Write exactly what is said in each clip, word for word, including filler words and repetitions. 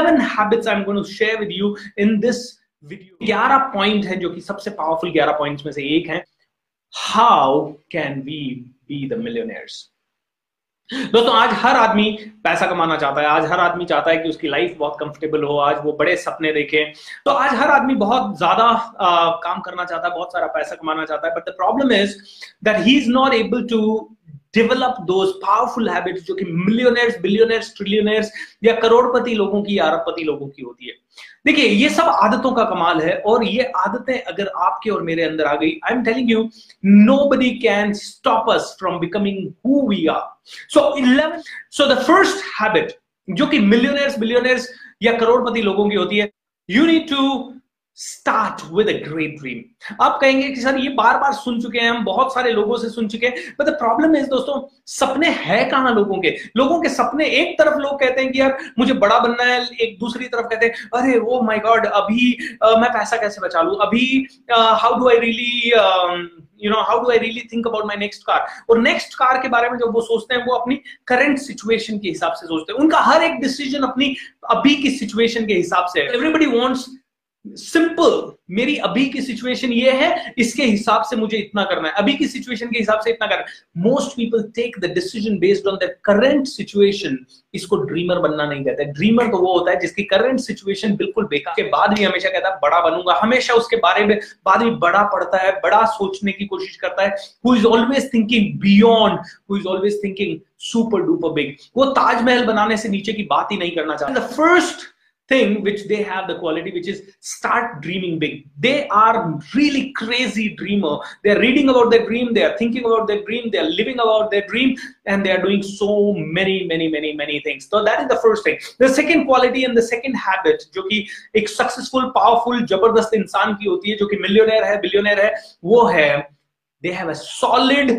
eleven habits I'm going to share with you in this video. ग्यारह point है जो कि सबसे पावरफुल ग्यारह पॉइंट्स में से एक है. How can we be the millionaires? दोस्तों, आज हर आदमी पैसा कमाना चाहता है. आज हर आदमी चाहता है कि उसकी लाइफ बहुत कंफर्टेबल हो. आज वो बड़े सपने देखे. तो आज हर आदमी बहुत ज्यादा काम करना चाहता है, बहुत सारा पैसा कमाना चाहता है. But the problem is that he is not able to develop those powerful habits जो कि मिलियनर्स, बिलियनर्स, ट्रिलियनर्स या करोड़पति लोगों की, अरबपति लोगों की होती है. देखिए, ये सब आदतों का कमाल है और ये आदतें अगर आपके और मेरे अंदर आ गई, I am telling you, nobody can stop us from becoming who we are. So eleven so the first habit जो कि मिलियनर्स, बिलियनर्स या करोड़पति लोगों की होती है, you need to Start with a great dream. आप कहेंगे कि सर ये बार बार सुन चुके हैं, हम बहुत सारे लोगों से सुन चुके हैं. बट द प्रॉब्लम इज दोस्तों, सपने हैं कहाँ लोगों के? लोगों के सपने, एक तरफ लोग कहते हैं कि यार मुझे बड़ा बनना है, एक दूसरी तरफ कहते हैं अरे ओ माय गॉड, अभी uh, मैं पैसा कैसे बचा लूं, अभी how do I really You know, how do I really think about my next car? और नेक्स्ट कार के बारे में जब वो सोचते हैं, वो अपनी करंट सिचुएशन के हिसाब से सोचते हैं. उनका हर एक डिसीजन अपनी अभी की सिचुएशन के हिसाब से. एवरीबडी वॉन्ट्स सिंपल, मेरी अभी की सिचुएशन ये है, इसके हिसाब से मुझे इतना करना है, अभी की सिचुएशन के हिसाब से इतना करना है. Most people take the decision based on the current situation. इसको ड्रीमर बनना नहीं कहते. ड्रीमर तो वो होता है जिसकी करंट सिचुएशन बिल्कुल बेकार, के बाद भी हमेशा कहता है बड़ा बनूंगा, हमेशा उसके बारे में बाद में बड़ा पढ़ता है, बड़ा सोचने की कोशिश करता है. Who is always thinking beyond, who is always thinking super duper big. वो ताजमहल बनाने से नीचे की बात ही नहीं करना चाहता. The first thing which they have the quality which is start dreaming big. They are really crazy dreamer. They are reading about their dream, they are thinking about their dream, they are living about their dream, and they are doing so many many many many things. So that is the first thing. The second quality and the second habit जो कि एक successful, powerful, जबरदस्त इंसान की होती है, जो कि millionaire है, billionaire है, वो है they have a solid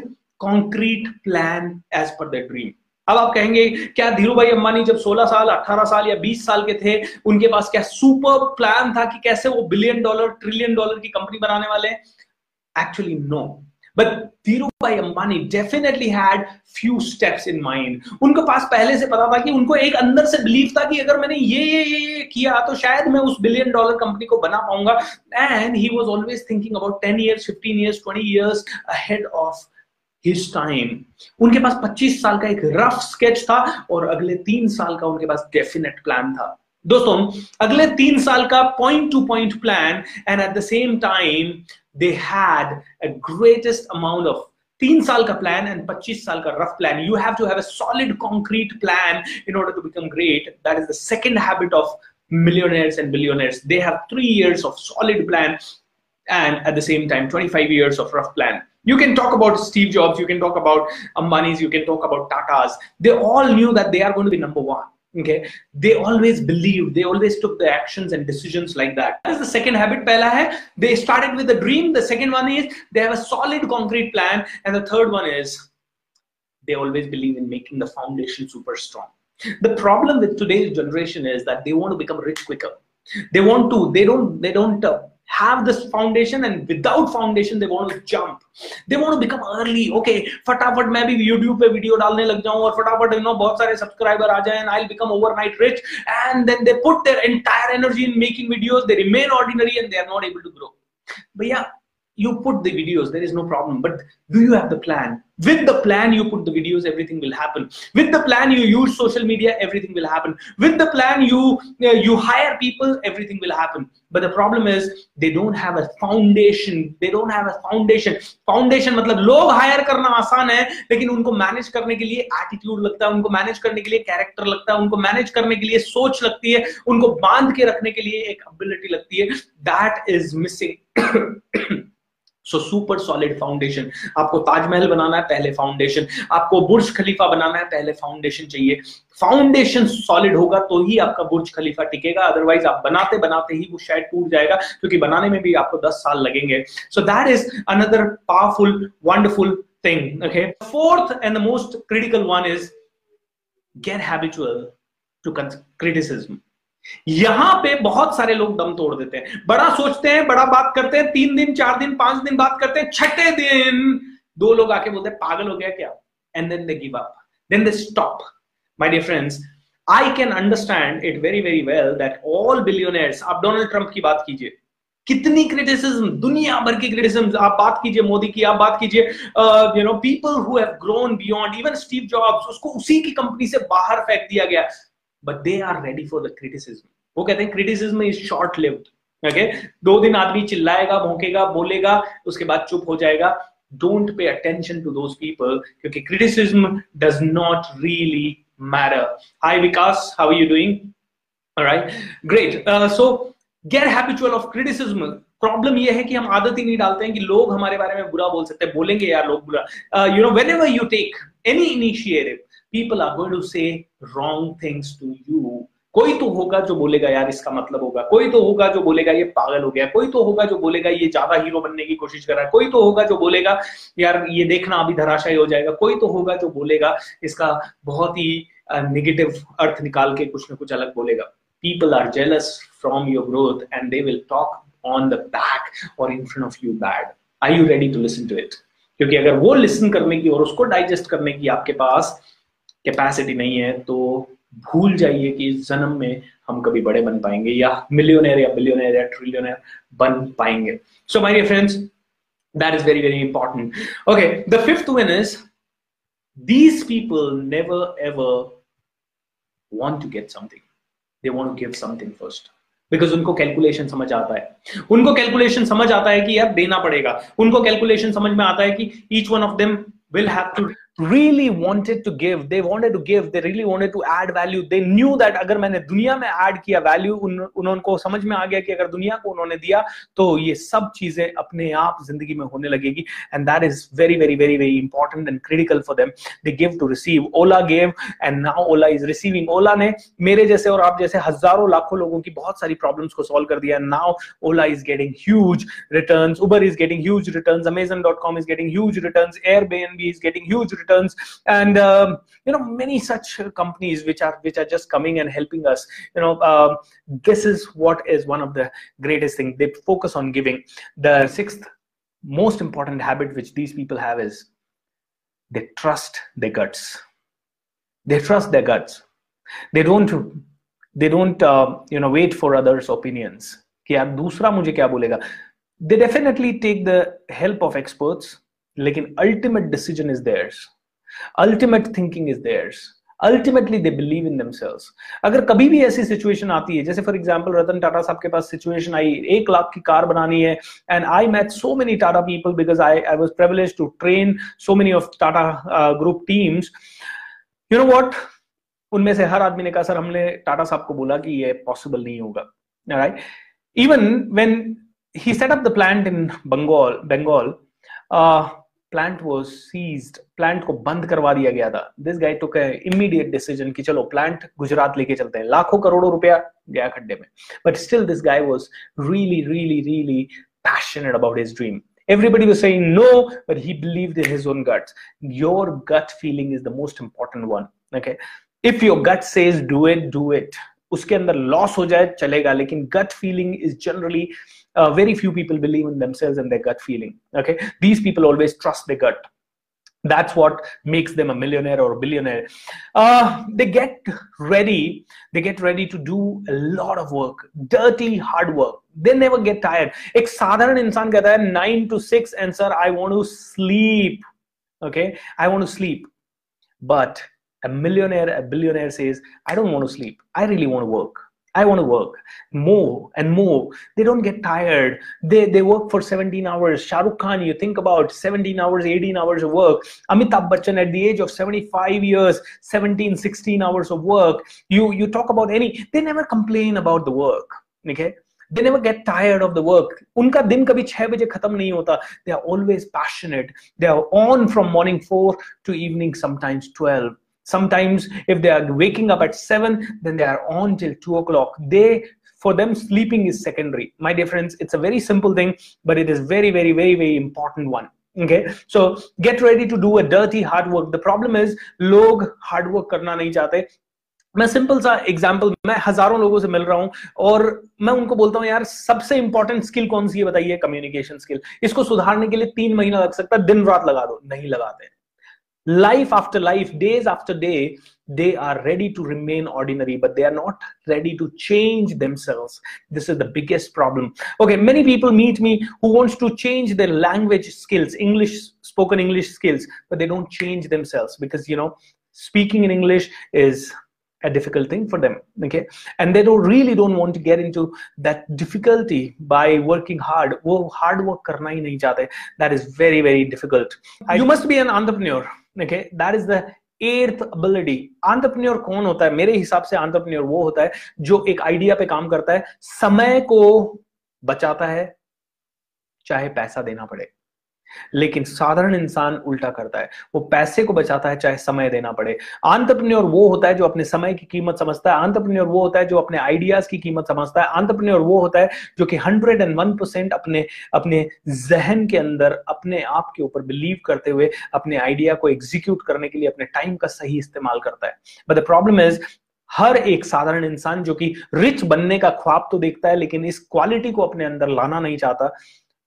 concrete plan as per their dream. अब आप कहेंगे क्या धीरू भाई अंबानी जब सोलह साल, अठारह साल या बीस साल के थे, उनके पास क्या सुपर प्लान था कि कैसे वो बिलियन डॉलर, ट्रिलियन डॉलर की कंपनी बनाने वाले हैं? Actually no. But Dhirubhai Ambani definitely had few steps in mind. उनके पास पहले से पता था कि उनको एक अंदर से बिलीव था कि अगर मैंने ये ये ये, ये किया तो शायद मैं उस बिलियन डॉलर कंपनी को बना पाऊंगा. And he was always thinking about ten years, fifteen years, twenty years ahead of his time. उनके पास पच्चीस साल का एक रफ स्केच था और अगले तीन साल का उनके पास डेफिनेट प्लान था. दोस्तों, अगले तीन साल का point two point plan, and at the same time they had a greatest amount of तीन साल का प्लान एंड पच्चीस साल का rough plan. You have to have a solid concrete plan in order to become great. That is the second habit of millionaires and billionaires. They have three years of solid plan and at the same time twenty-five years of rough plan. You can talk about Steve Jobs, you can talk about Ambanis, you can talk about Tatas. They all knew that they are going to be number one. Okay, they always believed, they always took the actions and decisions like that. That is the second habit. Pehla hai they started with a dream. The second one is they have a solid concrete plan, and the third one is they always believe in making the foundation super strong. The problem with today's generation is that they want to become rich quicker. They want to, they don't, they don't uh, have this foundation, and without foundation they want to jump, they want to become early. Okay, फटाफट मैं भी YouTube पे video डालने लग जाऊं और फटाफट you know बहुत सारे सब्सक्राइबर आ जाएं, and I'll become overnight rich, and then they put their entire energy in making videos, they remain ordinary and they are not able to grow. But yeah, you put the videos, there is no problem. But do you have the plan? With the plan you put the videos, everything will happen. With the plan you use social media, everything will happen. With the plan you uh, you hire people, everything will happen. But the problem is they don't have a foundation. They don't have a foundation. Foundation मतलब लोग hire करना आसान है, लेकिन उनको manage करने के लिए attitude लगता है, उनको manage करने के लिए character लगता है, उनको manage करने के लिए सोच लगती है, उनको बांध के रखने के लिए एक ability लगती है. That is missing. So super solid foundation. आपको ताजमहल बनाना है, पहले फाउंडेशन. आपको बुर्ज खलीफा बनाना है, पहले फाउंडेशन चाहिए. फाउंडेशन सॉलिड होगा तो ही आपका बुर्ज खलीफा टिकेगा, अदरवाइज आप बनाते बनाते ही वो शायद टूट जाएगा, क्योंकि बनाने में भी आपको दस साल लगेंगे. So that is another powerful wonderful thing. Okay, fourth and the most critical one is get habitual to criticism. यहां पे बहुत सारे लोग दम तोड़ देते हैं. बड़ा सोचते हैं, बड़ा बात करते हैं, तीन दिन, चार दिन, पांच दिन बात करते हैं, छठे दिन दो लोग आके बोलते हैं पागल हो गया क्या, and then they give up, then they stop. My dear friends, I can understand it very very well that all billionaires, आप डोनाल्ड ट्रंप की बात कीजिए, कितनी क्रिटिसिज्म, दुनिया भर की क्रिटिसिज्म, आप बात कीजिए मोदी की, आप बात कीजिए you know people who have grown beyond, even Steve Jobs, उसको उसी की कंपनी से बाहर फेंक दिया गया, but they are ready for the criticism. वो कहते हैं criticism is short lived. Okay, दो दिन आदमी चिल्लाएगा, भौंकेगा, बोलेगा, उसके बाद चुप हो जाएगा. Don't pay attention to those people because criticism does not really matter. Hi Vikas, how are you doing? All right, great. Uh, so get habitual of criticism. Problem ये है कि हम आदत ही नहीं डालते हैं कि लोग हमारे बारे में बुरा बोल सकते हैं. बोलेंगे यार लोग बुरा. Uh, you know, whenever you take any initiative, people are going to say wrong things to you. कोई तो होगा जो बोलेगा यार इसका मतलब होगा, कोई तो होगा जो बोलेगा ये पागल हो गया, कोई तो होगा जो बोलेगा ये ज्यादा हीरो बनने की कोशिश कर रहा है, कोई तो होगा जो बोलेगा यार ये देखना अभी धराशायी हो जाएगा, कोई तो होगा जो बोलेगा इसका बहुत ही नेगेटिव अर्थ निकाल के कुछ ना कुछ अलग बोलेगा. People are jealous from your growth and they will talk on the back और in front of you bad. Are you ready to listen to it? क्योंकि अगर वो लिसन करने की और उसको डाइजेस्ट करने की आपके पास कैपेसिटी नहीं है तो भूल जाइए कि इस जन्म में हम कभी बड़े बन पाएंगे या मिलियनेयर या बिलियनेयर या ट्रिलियनेयर बन पाएंगे. So my dear friends, that is very very important. Okay, the fifth one is these people never ever want to get something, they want to give something first. Because उनको calculation समझ आता है, उनको calculation समझ आता है कि यार देना पड़ेगा, उनको कैलकुलेशन समझ में आता है कि each one of them will have to really wanted to give, they wanted to give, they really wanted to add value, they knew that अगर मैंने दुनिया में add किया value, उन उनको समझ में आ गया कि अगर दुनिया को उन्होंने दिया तो ये सब चीजें अपने आप जिंदगी में होने लगेगी. And that is very very very very important and critical for them. They give to receive. Ola gave and now Ola is receiving. Ola ने मेरे जैसे और आप जैसे हजारों लाखों लोगों की बहुत सारी problems को solve कर दिया. Now Ola is getting huge returns. Uber is getting huge returns. Amazon dot com is getting huge returns. Airbnb is getting huge returns, and um, you know many such companies which are which are just coming and helping us. You know uh, this is what is one of the greatest thing. They focus on giving. The sixth most important habit which these people have is they trust their guts. They trust their guts. They don't they don't uh, you know wait for others' opinions. कि यार दूसरा मुझे क्या बोलेगा? They definitely take the help of experts. लेकिन ultimate decision is theirs, ultimate thinking is theirs. Ultimately they believe in themselves. अगर कभी भी ऐसी situation आती है, जैसे for example रतन टाटा साहब के पास situation आई, एक लाख की कार बनानी है, and I met so many Tata people because I I was privileged to train so many of Tata uh, group teams. You know what? उनमें से हर आदमी ने कहा सर हमने टाटा साहब को बोला कि ये possible नहीं होगा. Alright? Even when he set up the plant in Bengal, Bengal. Uh, plant was seized. Plant को बंद करवा दिया गया था. This guy took an immediate decision कि चलो plant गुजरात लेके चलते हैं. लाखों करोड़ों रुपया गया खड्डे में. But still this guy was really, really, really passionate about his dream. Everybody was saying no, but he believed in his own guts. Your gut feeling is the most important one. Okay? If your gut says do it, do it. उसके अंदर loss हो जाए चलेगा, लेकिन gut feeling is generally Uh, very few people believe in themselves and their gut feeling. Okay, these people always trust their gut. That's what makes them a millionaire or a billionaire. Uh, they get ready. They get ready to do a lot of work, dirty hard work. They never get tired. एक साधारण इंसान कहता है nine to six and sir, I want to sleep. Okay, I want to sleep. But a millionaire, a billionaire says, I don't want to sleep. I really want to work. I want to work more and more. They don't get tired. They they work for seventeen hours. Shah Rukh Khan, you think about seventeen hours, eighteen hours of work. Amitabh Bachchan at the age of seventy-five years, seventeen, sixteen hours of work. You you talk about any. They never complain about the work. Okay. They never get tired of the work. उनका दिन कभी छह बजे खत्म नहीं होता. They are always passionate. They are on from morning four to evening sometimes twelve. Sometimes if they are waking up at seven, then they are on till two o'clock. They, for them, sleeping is secondary. My dear friends, it's a very simple thing, but it is very, very, very, very important one. Okay, so get ready to do a dirty hard work. The problem is, log hard work करना नहीं चाहते. मैं simple सा example, मैं हजारों लोगों से मिल रहा हूं और मैं उनको बोलता हूं यार सबसे इंपॉर्टेंट स्किल कौन सी है बताइए? Communication skill. इसको सुधारने के लिए तीन महीना लग सकता है, दिन रात लगा दो, नहीं लगाते. Life after life, days after day, they are ready to remain ordinary, but they are not ready to change themselves. This is the biggest problem. Okay, many people meet me who wants to change their language skills, English, spoken English skills, but they don't change themselves because, you know, speaking in English is a difficult thing for them, okay? And they don't really don't want to get into that difficulty by working hard. Wo hard work karna hi nahi chahte. That is very, very difficult. You must be an entrepreneur. Okay, that is the eighth ability. Entrepreneur कौन होता है? मेरे हिसाब से entrepreneur वो होता है जो एक idea पे काम करता है, समय को बचाता है, चाहे पैसा देना पड़े. लेकिन साधारण इंसान उल्टा करता है, वो पैसे को बचाता है चाहे समय देना पड़े. एंटरप्रेन्योर वो होता है जो अपने समय की कीमत समझता है. एंटरप्रेन्योर वो होता है जो अपने आइडियाज की कीमत समझता है. एंटरप्रेन्योर वो होता है जो कि हंड्रेड एंड वन परसेंट अपने अपने जहन के अंदर अपने आप के ऊपर बिलीव करते हुए अपने आइडिया को एग्जीक्यूट करने के लिए अपने टाइम का सही इस्तेमाल करता है. बट द प्रॉब्लम इज, हर एक साधारण इंसान जो कि रिच बनने का ख्वाब तो देखता है लेकिन इस क्वालिटी को अपने अंदर लाना नहीं चाहता,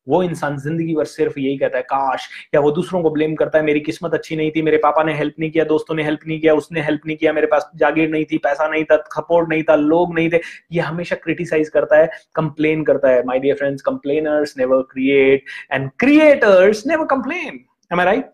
वो इंसान जिंदगी भर सिर्फ यही कहता है काश, या वो दूसरों को ब्लेम करता है. मेरी किस्मत अच्छी नहीं थी, मेरे पापा ने हेल्प नहीं किया, दोस्तों ने हेल्प नहीं किया, उसने हेल्प नहीं किया, मेरे पास जागीर नहीं थी, पैसा नहीं था, सपोर्ट नहीं था, लोग नहीं थे. ये हमेशा क्रिटिसाइज करता है, कंप्लेन करता है. My dear friends, complainers never create and creators never complain. Am I right?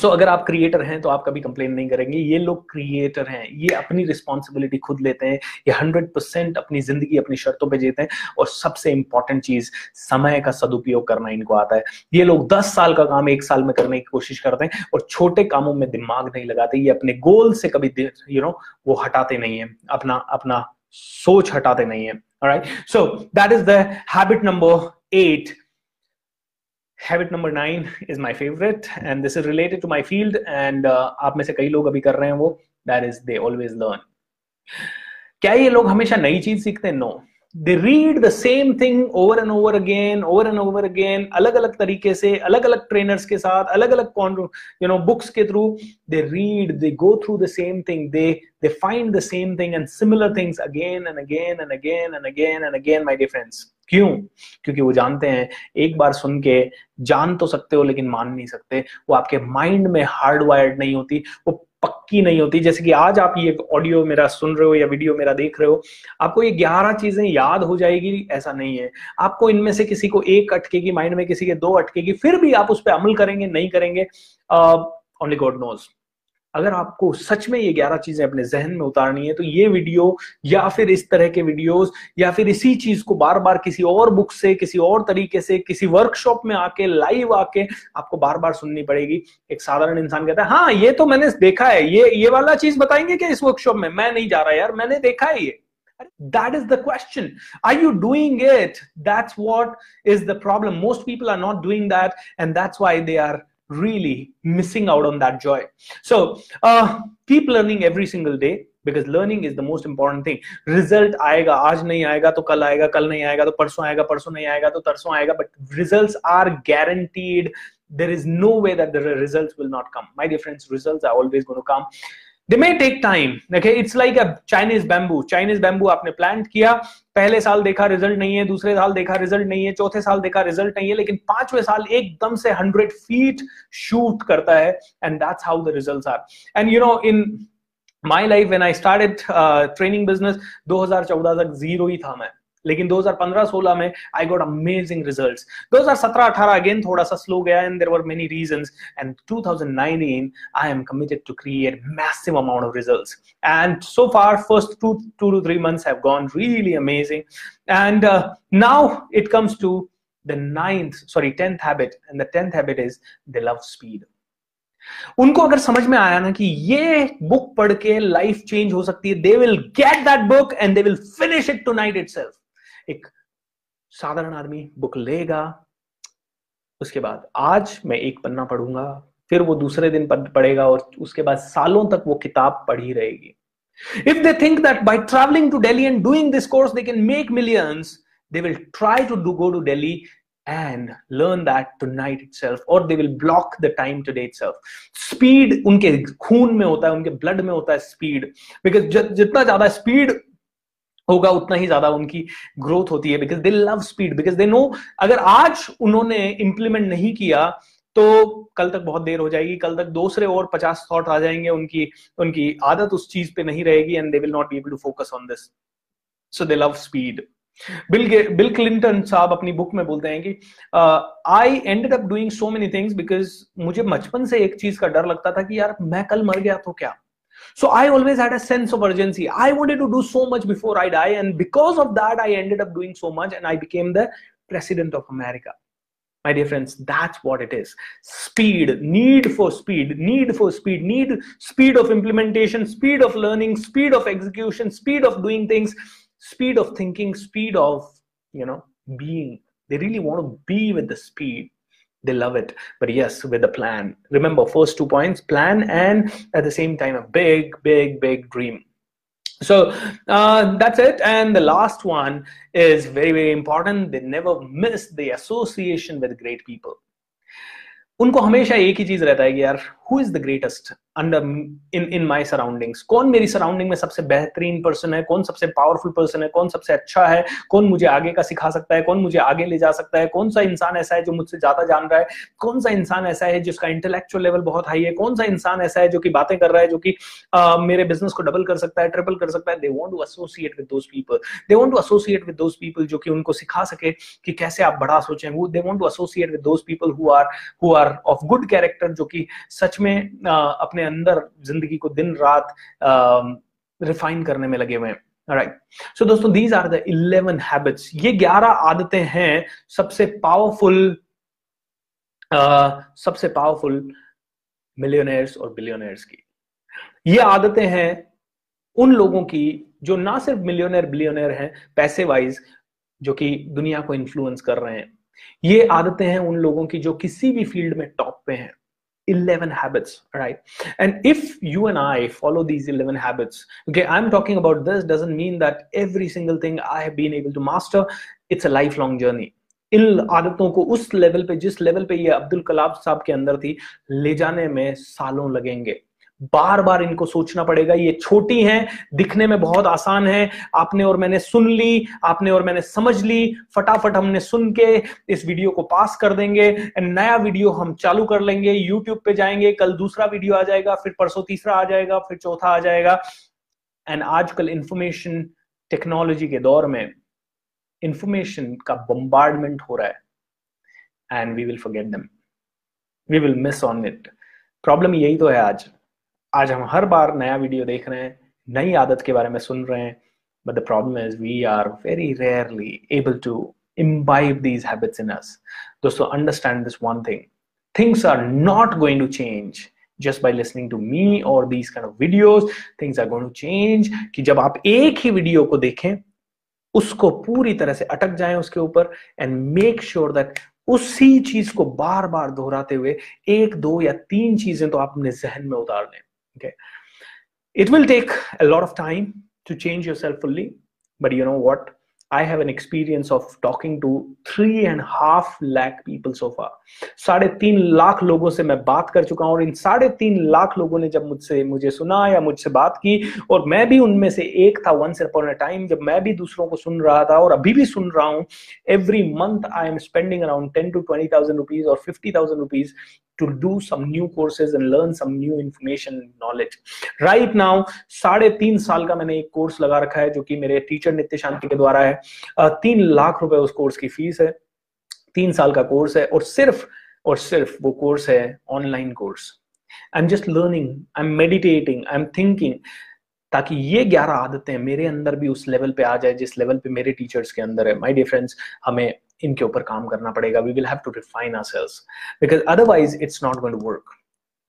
So अगर आप क्रिएटर हैं तो आप कभी कंप्लेन नहीं करेंगे. ये लोग क्रिएटर हैं, ये अपनी रिस्पॉन्सिबिलिटी खुद लेते हैं, ये हंड्रेड परसेंट अपनी जिंदगी अपनी शर्तों पे जीते हैं. और सबसे इंपॉर्टेंट चीज, समय का सदुपयोग करना इनको आता है. ये लोग दस साल का काम एक साल में करने की कोशिश करते हैं और छोटे कामों में दिमाग नहीं लगाते. ये अपने गोल से कभी यू नो वो हटाते नहीं है, अपना अपना सोच हटाते नहीं है. Alright, so that is the habit number eight. Habit number nine is my favorite, and this is related to my field. And आप में से कई लोग अभी कर रहे हैं वो. That is, they always learn. क्या ये लोग हमेशा नई चीज सीखते हैं? No. They read the same thing over and over again, over and over again. अलग-अलग तरीके से, अलग-अलग trainers के साथ, अलग-अलग कौन, you know, books के through. They read, they go through the same thing. They they find the same thing and similar things again and again and again and again and again, my dear friends. क्यों? क्योंकि वो जानते हैं, एक बार सुन के जान तो सकते हो लेकिन मान नहीं सकते. वो आपके माइंड में हार्डवायर्ड नहीं होती, वो पक्की नहीं होती. जैसे कि आज आप ये ऑडियो मेरा सुन रहे हो या वीडियो मेरा देख रहे हो, आपको ये ग्यारह चीजें याद हो जाएगी, ऐसा नहीं है. आपको इनमें से किसी को एक अटकेगी माइंड में, किसी के दो अटकेगी, फिर भी आप उस पर अमल करेंगे नहीं करेंगे, ओनली गॉड नोज. अगर आपको सच में ये ग्यारह चीजें अपने जहन में उतारनी है तो ये वीडियो या फिर इस तरह के वीडियोस या फिर इसी चीज को बार बार किसी और बुक से, किसी और तरीके से, किसी वर्कशॉप में आके, लाइव आके आपको बार बार सुननी पड़ेगी. एक साधारण इंसान कहता है हाँ ये तो मैंने देखा है, ये ये वाला चीज बताएंगे क्या इस वर्कशॉप में? मैं नहीं जा रहा यार, मैंने देखा है ये. That is the question. Are you doing it? That's what is the problem. Most people are not doing that, and that's why they are really missing out on that joy. So uh, keep learning every single day, because learning is the most important thing. Result आएगा, आज नहीं आएगा तो कल आएगा, कल नहीं आएगा तो परसों आएगा, परसों नहीं आएगा तो तरसों आएगा. But results are guaranteed. There is no way that the results will not come. My dear friends, results are always going to come. They may take time. Okay, it's like a Chinese bamboo. Chinese bamboo आपने plant किया, पहले साल देखा result नहीं है, दूसरे साल देखा रिजल्ट नहीं है, चौथे साल देखा रिजल्ट नहीं है, लेकिन पांचवें साल एकदम से हंड्रेड फीट शूट करता है. And that's how the results are. And you know, in my life when I started training business, दो हज़ार चौदह तक जीरो ही था मैं, लेकिन दो हज़ार पंद्रह सोलह में आई गॉट अमेजिंग रिजल्ट्स. दो हज़ार सत्रह अठारह अगेन थोड़ा सा स्लो गया, and there were many reasons. And two thousand nineteen I am committed to create massive amount of results, and so far first two two two three months have gone really amazing. And now it comes to the ninth sorry tenth habit, and the tenth habit is they love speed. उनको अगर समझ में आया ना कि ये book पढ़ के लाइफ चेंज हो सकती है, they will get that book and they will finish it tonight itself. एक साधारण आदमी बुक लेगा, उसके बाद आज मैं एक पन्ना पढ़ूंगा, फिर वो दूसरे दिन पढ़ेगा, और उसके बाद सालों तक वो किताब पढ़ी रहेगी. If they think that by travelling to Delhi and doing this course they can make millions, they will try to do go to Delhi and learn that tonight itself, or they will block the time today itself. Speed उनके खून में होता है, उनके blood में होता है speed, because जितना ज्यादा speed होगा उतना ही ज्यादा उनकी ग्रोथ होती है. Because they love speed, because they know अगर आज उन्होंने इंप्लीमेंट नहीं किया तो कल तक बहुत देर हो जाएगी, कल तक दूसरे और पचास थॉट आ जाएंगे, उनकी उनकी आदत उस चीज पे नहीं रहेगी and they will not be able to focus on this, so they love speed. Bill Bill Clinton साहब अपनी बुक में बोलते हैं कि I ended up doing so many things because मुझे बचपन से एक चीज का डर लगता था कि यार मैं कल मर गया तो क्या, so I always had a sense of urgency, I wanted to do so much before I die and because of that I ended up doing so much and I became the president of America. My dear friends, that's what it is, speed, need for speed, need for speed, need speed of implementation, speed of learning, speed of execution, speed of doing things, speed of thinking, speed of, you know, being. They really want to be with the speed. They love it, but yes, with a plan. Remember, first two points: plan and at the same time a big, big, big dream. So uh, that's it. And the last one is very, very important. They never miss the association with great people. उनको हमेशा एक ही चीज रहता है कि यार who is the greatest under in in my surroundings? कौन मेरी सराउंडिंग में सबसे बेहतरीन पर्सन है, कौन सबसे पावरफुल पर्सन है, कौन सबसे अच्छा है, कौन मुझे आगे का सिखा सकता है, कौन मुझे आगे ले जा सकता है, कौन सा इंसान ऐसा है जो मुझसे ज्यादा जान रहा है, कौन सा इंसान ऐसा है जिसका इंटेलेक्चुअल लेवल बहुत हाई है, कौन सा इंसान ऐसा है जो कि बातें कर रहा है जो कि uh, मेरे बिजनेस को डबल कर सकता है, ट्रिपल कर सकता है। They want to associate with those people, they want to associate with those people जो कि उनको सिखा सके कि कैसे आप बड़ा सोचें। They want to associate with those people who are who are of good character, जो कि सच में uh, अपने अंदर जिंदगी को दिन रात रिफाइन uh, करने में लगे हुए हैं। राइट, सो दोस्तों these are the eleven habits. ये ग्यारह आदतें हैं सबसे पावरफुल uh, सबसे पावरफुल मिलियनेयर्स और बिलियनेयर्स की। ये आदतें हैं उन लोगों की जो ना सिर्फ मिलियनेयर बिलियनेयर हैं पैसे वाइज, जो कि दुनिया को इन्फ्लुएंस कर रहे हैं। ये आदतें हैं उन लोगों की जो किसी भी फील्ड में टॉप पे हैं। eleven habits, right? And if you and I follow these eleven habits, okay, I'm talking about this doesn't mean that every single thing I have been able to master. It's a lifelong journey. इन आदतों को उस level पे, जिस level पे ये अब्दुल कलाम साहब के अंदर थी, ले जाने में सालों लगेंगे। बार बार इनको सोचना पड़ेगा। ये छोटी हैं, दिखने में बहुत आसान है, आपने और मैंने सुन ली, आपने और मैंने समझ ली, फटाफट हमने सुन के इस वीडियो को पास कर देंगे एंड नया वीडियो हम चालू कर लेंगे, यूट्यूब पे जाएंगे, कल दूसरा वीडियो आ जाएगा, फिर परसों तीसरा आ जाएगा, फिर चौथा आ जाएगा। एंड आजकल इंफॉर्मेशन टेक्नोलॉजी के दौर में इंफॉर्मेशन का बम्बार्डमेंट हो रहा है and we will forget them, we will miss on it. Problem यही तो है, आज आज हम हर बार नया वीडियो देख रहे हैं, नई आदत के बारे में सुन रहे हैं, but the problem is we are very rarely able to imbibe these habits in us. दोस्तों understand this one thing, things are not going to change just by listening to me और these kind of videos. Things are going to change कि जब आप एक ही video को देखें, उसको पूरी तरह से अटक जाएं उसके ऊपर एंड मेक श्योर दैट उसी चीज को बार बार दोहराते हुए एक दो या तीन चीजें तो आप अपने जहन में उतार लें। Okay, it will take a lot of time to change yourself fully, but you know what, I have an experience of talking to three and half lakh people so far. साढ़े तीन लाख लोगों से मैं बात कर चुका हूँ और इन साढ़े तीन लाख लोगों ने जब मुझसे मुझे सुना या मुझसे बात की, और मैं भी उनमें से एक था once upon a time, जब मैं भी दूसरों को सुन रहा था और अभी भी सुन रहा हूँ। Every month I am spending around ten to twenty thousand rupees or fifty thousand rupees to do some new courses and learn some new information knowledge. Right now, साढ़े तीन साल का मैंने एक कोर्स लगा रखा है जो कि मेरे टीचर नित्य शांति के द्वारा है। तीन लाख रुपए उस कोर्स की फीस है, तीन साल का कोर्स है और सिर्फ और सिर्फ वो कोर्स है online course. I am just learning, I am meditating, I am thinking, ताकि ये ग्यारह आदतें मेरे अंदर भी उस लेवल पे आ जाए जिस लेवल पे मेरे टीचर्स के अंदर है। माय डियर फ्रेंड्स, हमें इनके ऊपर काम करना पड़ेगा। We will have to refine ourselves because otherwise it's not going to work.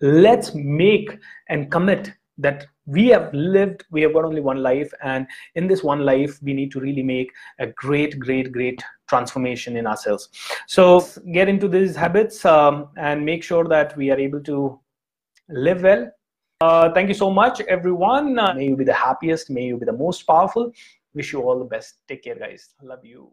Let's make and commit that we have lived, we have got only one life and in this one life we need to really make a great great great transformation in ourselves. So get into these habits um, and make sure that we are able to live well. Uh, thank you so much, everyone. Uh, may you be the happiest. May you be the most powerful. Wish you all the best. Take care, guys. Love you.